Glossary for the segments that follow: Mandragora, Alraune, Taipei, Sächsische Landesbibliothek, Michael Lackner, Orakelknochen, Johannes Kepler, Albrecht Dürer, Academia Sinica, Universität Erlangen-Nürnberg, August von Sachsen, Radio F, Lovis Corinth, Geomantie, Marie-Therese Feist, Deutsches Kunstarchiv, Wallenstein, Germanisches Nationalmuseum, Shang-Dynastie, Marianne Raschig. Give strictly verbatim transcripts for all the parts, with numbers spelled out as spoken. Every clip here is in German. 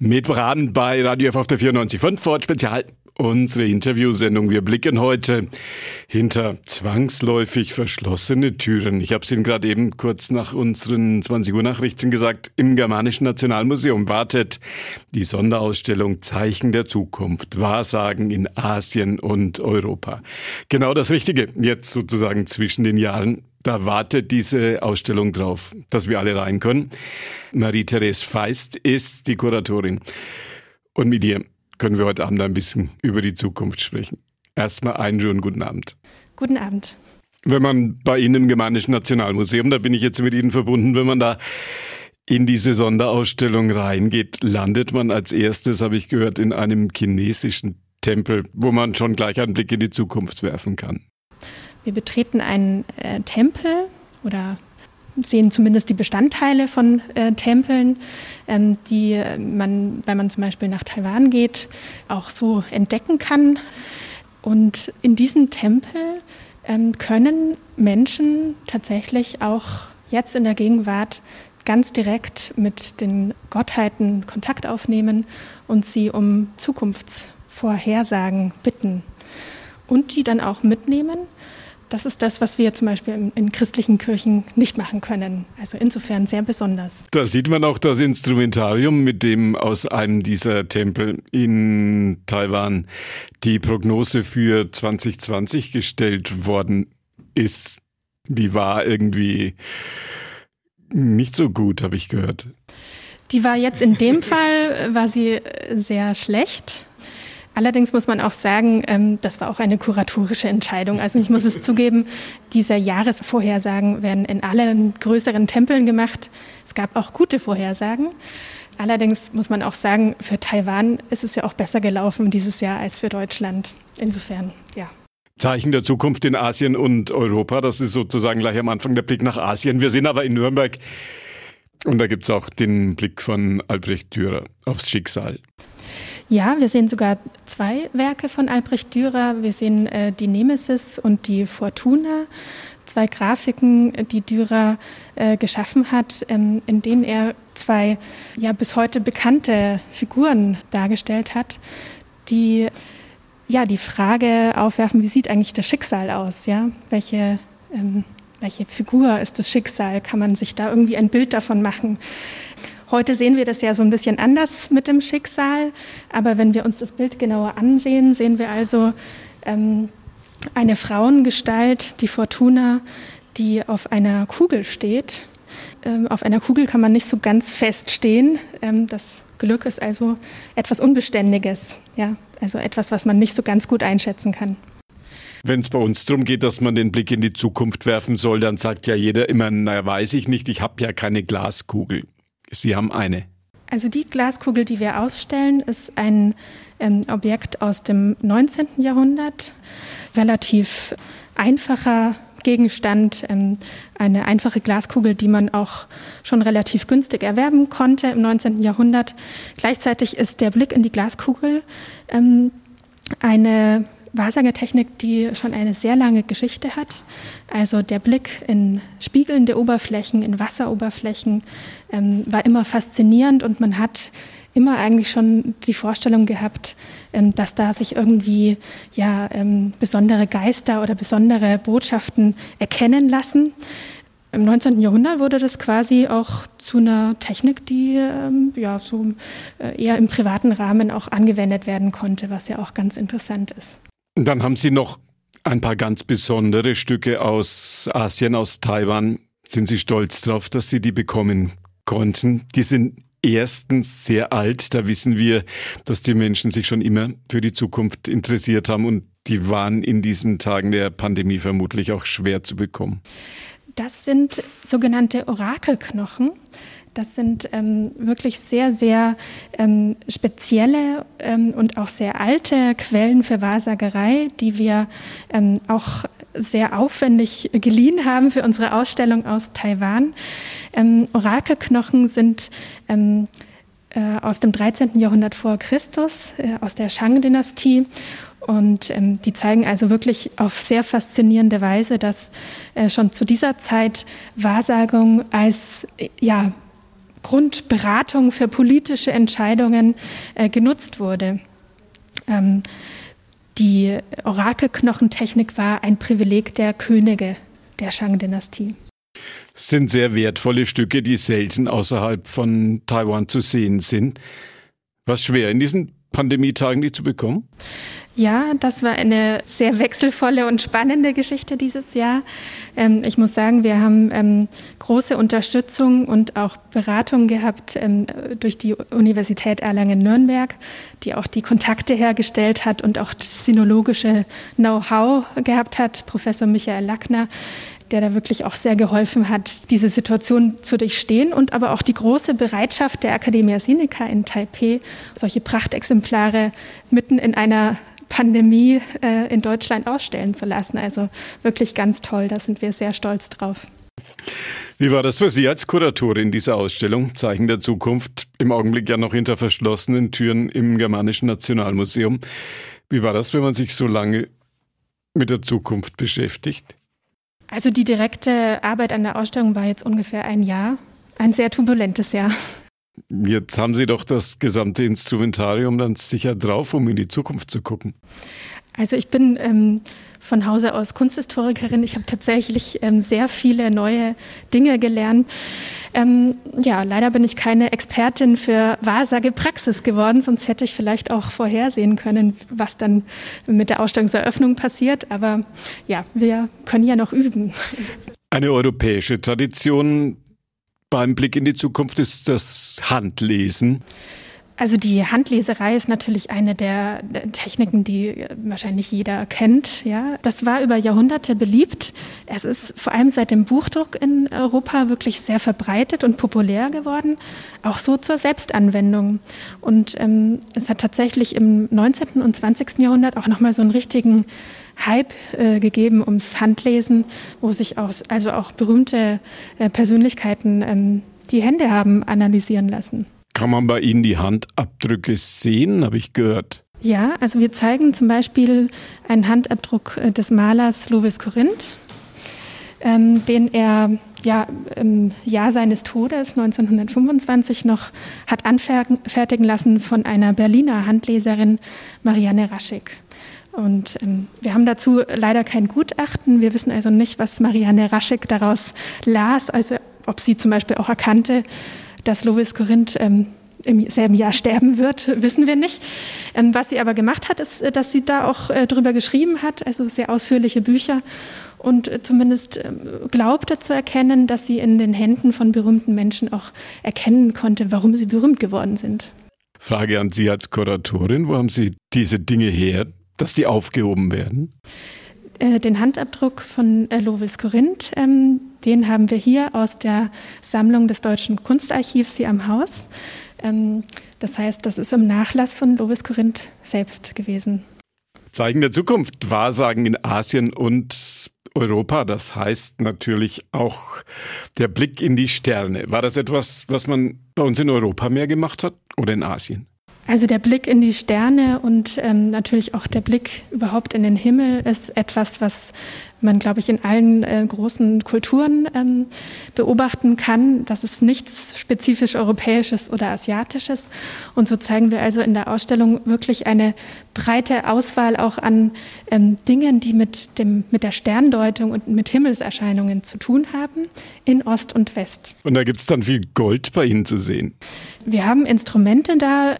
Mittwochabend bei Radio F auf der vierundneunzig Komma fünf Fort Spezial. Unsere Interviewsendung. Wir blicken heute hinter zwangsläufig verschlossene Türen. Ich habe es Ihnen gerade eben kurz nach unseren zwanzig Uhr Nachrichten gesagt. Im Germanischen Nationalmuseum wartet die Sonderausstellung Zeichen der Zukunft. Wahrsagen in Asien und Europa. Genau das Richtige. Jetzt sozusagen zwischen den Jahren. Da wartet diese Ausstellung drauf, dass wir alle rein können. Marie-Therese Feist ist die Kuratorin. Und mit ihr können wir heute Abend ein bisschen über die Zukunft sprechen. Erstmal einen schönen guten Abend. Guten Abend. Wenn man bei Ihnen im Germanischen Nationalmuseum, da bin ich jetzt mit Ihnen verbunden, wenn man da in diese Sonderausstellung reingeht, landet man als erstes, habe ich gehört, in einem chinesischen Tempel, wo man schon gleich einen Blick in die Zukunft werfen kann. Wir betreten einen äh, Tempel oder sehen zumindest die Bestandteile von äh, Tempeln, ähm, die man, wenn man zum Beispiel nach Taiwan geht, auch so entdecken kann. Und in diesem Tempel ähm, können Menschen tatsächlich auch jetzt in der Gegenwart ganz direkt mit den Gottheiten Kontakt aufnehmen und sie um Zukunftsvorhersagen bitten und die dann auch mitnehmen. Das ist das, was wir zum Beispiel in, in christlichen Kirchen nicht machen können. Also insofern sehr besonders. Da sieht man auch das Instrumentarium, mit dem aus einem dieser Tempel in Taiwan die Prognose für zwanzig zwanzig gestellt worden ist. Die war irgendwie nicht so gut, habe ich gehört. Die war jetzt in dem Fall, war sie sehr schlecht. Allerdings muss man auch sagen, das war auch eine kuratorische Entscheidung. Also ich muss es zugeben, diese Jahresvorhersagen werden in allen größeren Tempeln gemacht. Es gab auch gute Vorhersagen. Allerdings muss man auch sagen, für Taiwan ist es ja auch besser gelaufen dieses Jahr als für Deutschland. Insofern, ja. Zeichen der Zukunft in Asien und Europa. Das ist sozusagen gleich am Anfang der Blick nach Asien. Wir sind aber in Nürnberg. Und da gibt es auch den Blick von Albrecht Dürer aufs Schicksal. Ja, wir sehen sogar zwei Werke von Albrecht Dürer. Wir sehen äh, die Nemesis und die Fortuna, zwei Grafiken, die Dürer äh, geschaffen hat, ähm, in denen er zwei ja bis heute bekannte Figuren dargestellt hat, die ja die Frage aufwerfen, wie sieht eigentlich das Schicksal aus? Ja, welche ähm, welche Figur ist das Schicksal? Kann man sich da irgendwie ein Bild davon machen? Heute sehen wir das ja so ein bisschen anders mit dem Schicksal, aber wenn wir uns das Bild genauer ansehen, sehen wir also ähm, eine Frauengestalt, die Fortuna, die auf einer Kugel steht. Ähm, auf einer Kugel kann man nicht so ganz fest stehen. Ähm, das Glück ist also etwas Unbeständiges, ja? Also etwas, was man nicht so ganz gut einschätzen kann. Wenn es bei uns darum geht, dass man den Blick in die Zukunft werfen soll, dann sagt ja jeder immer, na, weiß ich nicht, ich habe ja keine Glaskugel. Sie haben eine. Also die Glaskugel, die wir ausstellen, ist ein ähm, Objekt aus dem neunzehnten Jahrhundert. Relativ einfacher Gegenstand, ähm, eine einfache Glaskugel, die man auch schon relativ günstig erwerben konnte im neunzehnten Jahrhundert. Gleichzeitig ist der Blick in die Glaskugel ähm, eine Wahrsagetechnik, die schon eine sehr lange Geschichte hat. Also der Blick in spiegelnde Oberflächen, in Wasseroberflächen ähm, war immer faszinierend und man hat immer eigentlich schon die Vorstellung gehabt, ähm, dass da sich irgendwie ja, ähm, besondere Geister oder besondere Botschaften erkennen lassen. Im neunzehnten Jahrhundert wurde das quasi auch zu einer Technik, die ähm, ja, so, äh, eher im privaten Rahmen auch angewendet werden konnte, was ja auch ganz interessant ist. Dann haben Sie noch ein paar ganz besondere Stücke aus Asien, aus Taiwan. Sind Sie stolz drauf, dass Sie die bekommen konnten? Die sind erstens sehr alt. Da wissen wir, dass die Menschen sich schon immer für die Zukunft interessiert haben. Und die waren in diesen Tagen der Pandemie vermutlich auch schwer zu bekommen. Das sind sogenannte Orakelknochen. Das sind ähm, wirklich sehr, sehr ähm, spezielle ähm, und auch sehr alte Quellen für Wahrsagerei, die wir ähm, auch sehr aufwendig geliehen haben für unsere Ausstellung aus Taiwan. Ähm, Orakelknochen sind ähm, äh, aus dem dreizehnten Jahrhundert vor Christus, äh, aus der Shang-Dynastie. Und ähm, die zeigen also wirklich auf sehr faszinierende Weise, dass äh, schon zu dieser Zeit Wahrsagung als äh, ja, Grundberatung für politische Entscheidungen äh, genutzt wurde. Ähm, die Orakelknochentechnik war ein Privileg der Könige der Shang-Dynastie. Es sind sehr wertvolle Stücke, die selten außerhalb von Taiwan zu sehen sind. War es schwer, in diesen Pandemietagen die zu bekommen? Ja, das war eine sehr wechselvolle und spannende Geschichte dieses Jahr. Ähm, ich muss sagen, wir haben ähm, große Unterstützung und auch Beratung gehabt ähm, durch die Universität Erlangen-Nürnberg, die auch die Kontakte hergestellt hat und auch das sinologische Know-how gehabt hat. Professor Michael Lackner, der da wirklich auch sehr geholfen hat, diese Situation zu durchstehen, und aber auch die große Bereitschaft der Academia Sinica in Taipei, solche Prachtexemplare mitten in einer Pandemie äh, in Deutschland ausstellen zu lassen. Also wirklich ganz toll, da sind wir sehr stolz drauf. Wie war das für Sie als Kuratorin dieser Ausstellung Zeichen der Zukunft, im Augenblick ja noch hinter verschlossenen Türen im Germanischen Nationalmuseum? Wie war das, wenn man sich so lange mit der Zukunft beschäftigt? Also die direkte Arbeit an der Ausstellung war jetzt ungefähr ein Jahr, ein sehr turbulentes Jahr. Jetzt haben Sie doch das gesamte Instrumentarium dann sicher drauf, um in die Zukunft zu gucken. Also ich bin ähm, von Hause aus Kunsthistorikerin. Ich habe tatsächlich ähm, sehr viele neue Dinge gelernt. Ähm, ja, leider bin ich keine Expertin für Wahrsagepraxis geworden, sonst hätte ich vielleicht auch vorhersehen können, was dann mit der Ausstellungseröffnung passiert. Aber ja, wir können ja noch üben. Eine europäische Tradition beim Blick in die Zukunft ist das Handlesen. Also die Handleserei ist natürlich eine der Techniken, die wahrscheinlich jeder kennt. Ja, das war über Jahrhunderte beliebt. Es ist vor allem seit dem Buchdruck in Europa wirklich sehr verbreitet und populär geworden, auch so zur Selbstanwendung. Und ähm, es hat tatsächlich im neunzehnten und zwanzigsten Jahrhundert auch nochmal so einen richtigen Hype äh, gegeben ums Handlesen, wo sich auch, also auch berühmte äh, Persönlichkeiten ähm, die Hände haben analysieren lassen. Kann man bei Ihnen die Handabdrücke sehen, habe ich gehört? Ja, also wir zeigen zum Beispiel einen Handabdruck des Malers Lovis Corinth, ähm, den er ja, im Jahr seines Todes neunzehnhundertfünfundzwanzig noch hat anfertigen lassen von einer Berliner Handleserin Marianne Raschig. Und ähm, wir haben dazu leider kein Gutachten. Wir wissen also nicht, was Marianne Raschig daraus las, also ob sie zum Beispiel auch erkannte, dass Lovis Corinth ähm, im selben Jahr sterben wird, wissen wir nicht. Ähm, was sie aber gemacht hat, ist, dass sie da auch äh, drüber geschrieben hat, also sehr ausführliche Bücher, und äh, zumindest äh, glaubte zu erkennen, dass sie in den Händen von berühmten Menschen auch erkennen konnte, warum sie berühmt geworden sind. Frage an Sie als Kuratorin, wo haben Sie diese Dinge her, dass die aufgehoben werden? Den Handabdruck von Lovis Corinth, ähm, den haben wir hier aus der Sammlung des Deutschen Kunstarchivs hier am Haus. Ähm, das heißt, das ist im Nachlass von Lovis Corinth selbst gewesen. Zeichen der Zukunft, Wahrsagen in Asien und Europa, das heißt natürlich auch der Blick in die Sterne. War das etwas, was man bei uns in Europa mehr gemacht hat oder in Asien? Also der Blick in die Sterne und ähm, natürlich auch der Blick überhaupt in den Himmel ist etwas, was man, glaube ich, in allen äh, großen Kulturen ähm, beobachten kann. Das ist nichts spezifisch Europäisches oder Asiatisches. Und so zeigen wir also in der Ausstellung wirklich eine breite Auswahl auch an ähm, Dingen, die mit dem, mit der Sterndeutung und mit Himmelserscheinungen zu tun haben, in Ost und West. Und da gibt es dann viel Gold bei Ihnen zu sehen. Wir haben Instrumente da,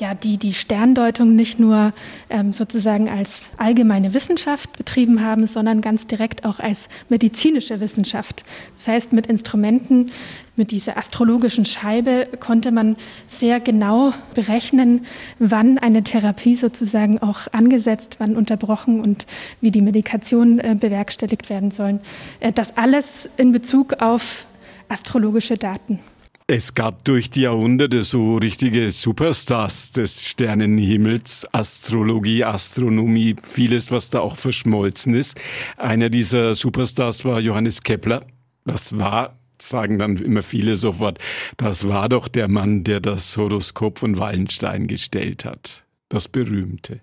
ja, die die Sterndeutung nicht nur ähm, sozusagen als allgemeine Wissenschaft betrieben haben, sondern ganz direkt auch als medizinische Wissenschaft. Das heißt, mit Instrumenten, mit dieser astrologischen Scheibe konnte man sehr genau berechnen, wann eine Therapie sozusagen auch angesetzt, wann unterbrochen und wie die Medikation äh, bewerkstelligt werden sollen. Äh, das alles in Bezug auf astrologische Daten. Es gab durch die Jahrhunderte so richtige Superstars des Sternenhimmels, Astrologie, Astronomie, vieles, was da auch verschmolzen ist. Einer dieser Superstars war Johannes Kepler. Das war, sagen dann immer viele sofort, das war doch der Mann, der das Horoskop von Wallenstein gestellt hat. Das berühmte.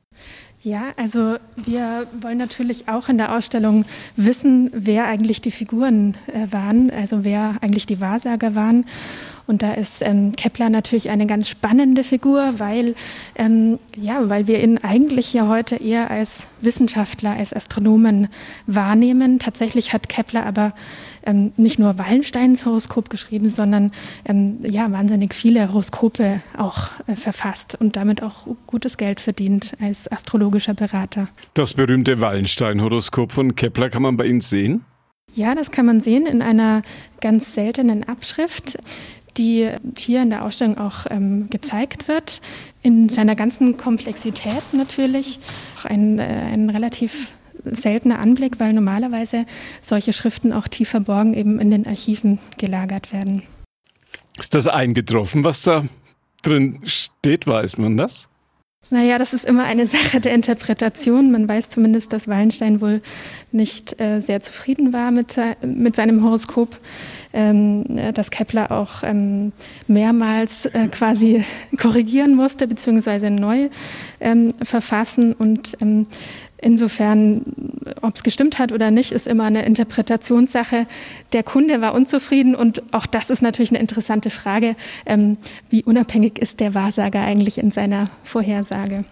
Ja, also wir wollen natürlich auch in der Ausstellung wissen, wer eigentlich die Figuren äh, waren, also wer eigentlich die Wahrsager waren. Und da ist ähm, Kepler natürlich eine ganz spannende Figur, weil, ähm, ja, weil wir ihn eigentlich ja heute eher als Wissenschaftler, als Astronomen wahrnehmen. Tatsächlich hat Kepler aber ähm, nicht nur Wallensteins Horoskop geschrieben, sondern ähm, ja, wahnsinnig viele Horoskope auch äh, verfasst und damit auch gutes Geld verdient als astrologischer Berater. Das berühmte Wallenstein-Horoskop von Kepler kann man bei Ihnen sehen? Ja, das kann man sehen in einer ganz seltenen Abschrift, die hier in der Ausstellung auch ähm, gezeigt wird. In seiner ganzen Komplexität natürlich auch ein, äh, ein relativ seltener Anblick, weil normalerweise solche Schriften auch tief verborgen eben in den Archiven gelagert werden. Ist das eingetroffen, was da drin steht? Weiß man das? Naja, das ist immer eine Sache der Interpretation. Man weiß zumindest, dass Wallenstein wohl nicht äh, sehr zufrieden war mit, mit seinem Horoskop, ähm, dass Kepler auch ähm, mehrmals äh, quasi korrigieren musste bzw. neu ähm, verfassen. Und ähm, insofern, ob es gestimmt hat oder nicht, ist immer eine Interpretationssache. Der Kunde war unzufrieden und auch das ist natürlich eine interessante Frage. Ähm, wie unabhängig ist der Wahrsager eigentlich in seiner Vorhersage?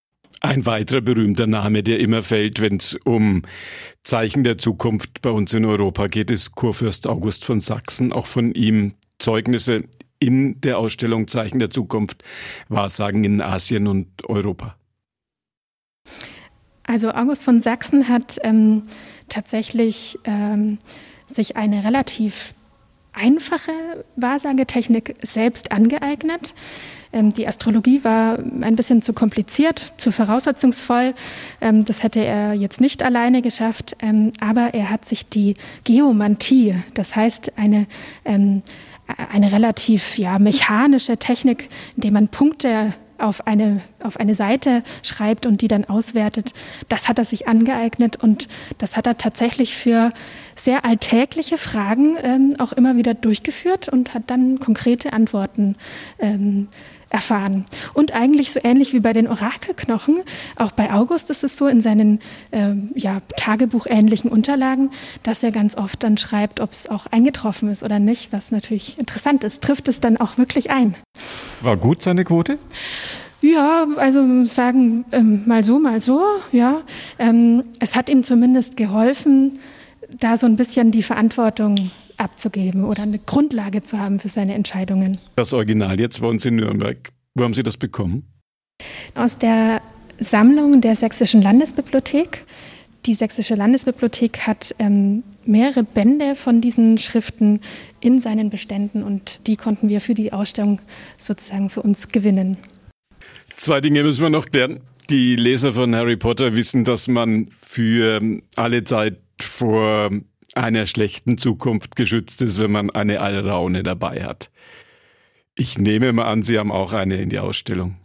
Ein weiterer berühmter Name, der immer fällt, wenn es um Zeichen der Zukunft bei uns in Europa geht, ist Kurfürst August von Sachsen. Auch von ihm Zeugnisse in der Ausstellung Zeichen der Zukunft, Wahrsagen in Asien und Europa. Also August von Sachsen hat ähm, tatsächlich ähm, sich eine relativ einfache Wahrsagetechnik selbst angeeignet. Ähm, die Astrologie war ein bisschen zu kompliziert, zu voraussetzungsvoll. Ähm, das hätte er jetzt nicht alleine geschafft. Ähm, aber er hat sich die Geomantie, das heißt eine ähm, eine relativ ja, mechanische Technik, indem man Punkte auf eine, auf eine Seite schreibt und die dann auswertet. Das hat er sich angeeignet und das hat er tatsächlich für sehr alltägliche Fragen ähm, auch immer wieder durchgeführt und hat dann konkrete Antworten ähm, erfahren. Und eigentlich so ähnlich wie bei den Orakelknochen, auch bei August ist es so in seinen ähm, ja, tagebuchähnlichen Unterlagen, dass er ganz oft dann schreibt, ob es auch eingetroffen ist oder nicht, was natürlich interessant ist. Trifft es dann auch wirklich ein? War gut seine Quote? Ja, also sagen ähm, mal so, mal so. Ja, ähm, es hat ihm zumindest geholfen, da so ein bisschen die Verantwortung abzugeben oder eine Grundlage zu haben für seine Entscheidungen. Das Original jetzt bei uns in Nürnberg. Wo haben Sie das bekommen? Aus der Sammlung der Sächsischen Landesbibliothek. Die Sächsische Landesbibliothek hat ähm, mehrere Bände von diesen Schriften in seinen Beständen und die konnten wir für die Ausstellung sozusagen für uns gewinnen. Zwei Dinge müssen wir noch klären. Die Leser von Harry Potter wissen, dass man für alle Zeit vor einer schlechten Zukunft geschützt ist, wenn man eine Alraune dabei hat. Ich nehme mal an, Sie haben auch eine in die Ausstellung.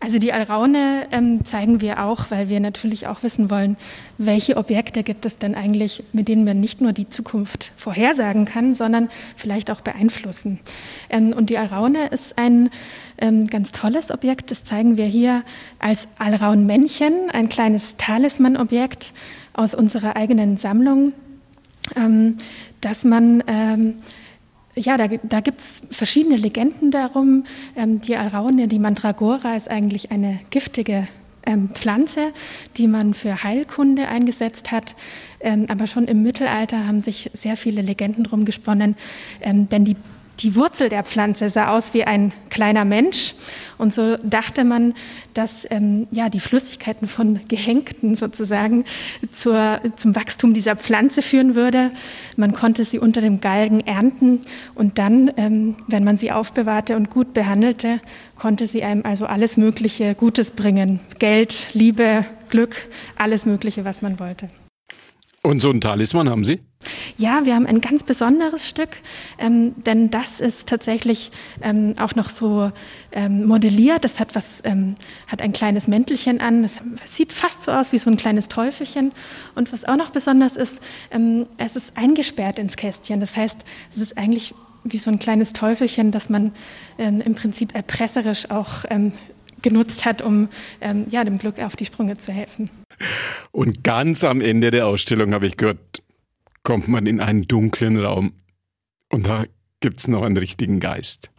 Also die Alraune ähm, zeigen wir auch, weil wir natürlich auch wissen wollen, welche Objekte gibt es denn eigentlich, mit denen man nicht nur die Zukunft vorhersagen kann, sondern vielleicht auch beeinflussen. Ähm, und die Alraune ist ein ähm, ganz tolles Objekt. Das zeigen wir hier als Alraunmännchen, ein kleines Talismanobjekt aus unserer eigenen Sammlung, ähm, dass man... Ähm, Ja, da, da gibt es verschiedene Legenden darum. Ähm, die Alraune, die Mandragora, ist eigentlich eine giftige ähm, Pflanze, die man für Heilkunde eingesetzt hat. Ähm, aber schon im Mittelalter haben sich sehr viele Legenden drum gesponnen, ähm, denn die, die Wurzel der Pflanze sah aus wie ein kleiner Mensch. Und so dachte man, dass ähm, ja, die Flüssigkeiten von Gehängten sozusagen zur, zum Wachstum dieser Pflanze führen würde. Man konnte sie unter dem Galgen ernten und dann, ähm, wenn man sie aufbewahrte und gut behandelte, konnte sie einem also alles Mögliche Gutes bringen. Geld, Liebe, Glück, alles Mögliche, was man wollte. Und so einen Talisman haben Sie? Ja, wir haben ein ganz besonderes Stück, ähm, denn das ist tatsächlich ähm, auch noch so ähm, modelliert. Das hat was, ähm, hat ein kleines Mäntelchen an. Das sieht fast so aus wie so ein kleines Teufelchen. Und was auch noch besonders ist, ähm, es ist eingesperrt ins Kästchen. Das heißt, es ist eigentlich wie so ein kleines Teufelchen, das man ähm, im Prinzip erpresserisch auch ähm, genutzt hat, um ähm, ja, dem Glück auf die Sprünge zu helfen. Und ganz am Ende der Ausstellung, habe ich gehört, kommt man in einen dunklen Raum. Und da Gibt es noch einen richtigen Geist?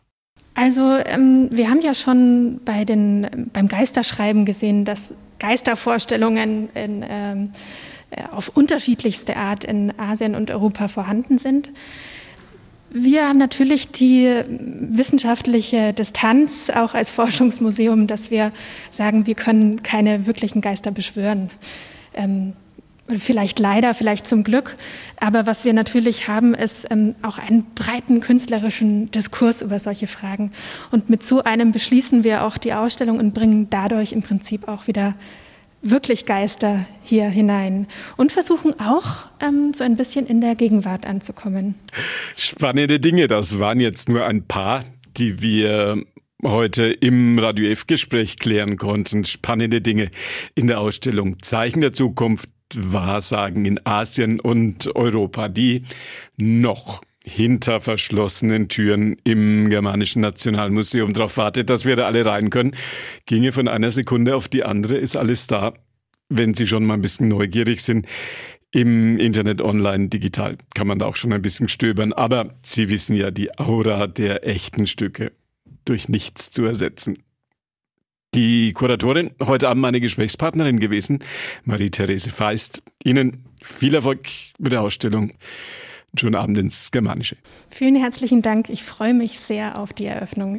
Also ähm, wir haben ja schon bei den, beim Geisterschreiben gesehen, dass Geistervorstellungen in, ähm, auf unterschiedlichste Art in Asien und Europa vorhanden sind. Wir haben natürlich die wissenschaftliche Distanz, auch als Forschungsmuseum, dass wir sagen, wir können keine wirklichen Geister beschwören. Ähm, vielleicht leider, vielleicht zum Glück. Aber was wir natürlich haben, ist ähm, auch einen breiten künstlerischen Diskurs über solche Fragen. Und mit so einem beschließen wir auch die Ausstellung und bringen dadurch im Prinzip auch wieder wirklich Geister hier hinein und versuchen auch, ähm, so ein bisschen in der Gegenwart anzukommen. Spannende Dinge, das waren jetzt nur ein paar, die wir heute im Radio F-Gespräch klären konnten. Spannende Dinge in der Ausstellung Zeichen der Zukunft, Wahrsagen in Asien und Europa, die noch hinter verschlossenen Türen im Germanischen Nationalmuseum darauf wartet, dass wir da alle rein können. Ginge von einer Sekunde auf die andere, ist alles da, wenn Sie schon mal ein bisschen neugierig sind. Im Internet, online, digital kann man da auch schon ein bisschen stöbern. Aber Sie wissen ja, die Aura der echten Stücke durch nichts zu ersetzen. Die Kuratorin, heute Abend meine Gesprächspartnerin gewesen, Marie-Therese Feist. Ihnen viel Erfolg mit der Ausstellung. Schönen Abend ins Germanische. Vielen herzlichen Dank. Ich freue mich sehr auf die Eröffnung.